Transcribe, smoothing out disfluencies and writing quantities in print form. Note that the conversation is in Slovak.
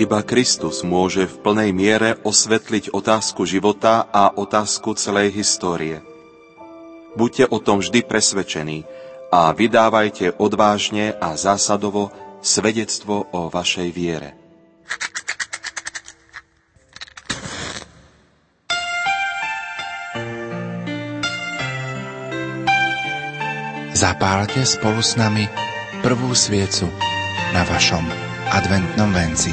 Iba Kristus môže v plnej miere osvetliť otázku života a otázku celej histórie. Buďte o tom vždy presvedčení a vydávajte odvážne a zásadovo svedectvo o vašej viere. Zapálte spolu s nami prvú sviecu na vašom adventnom venci.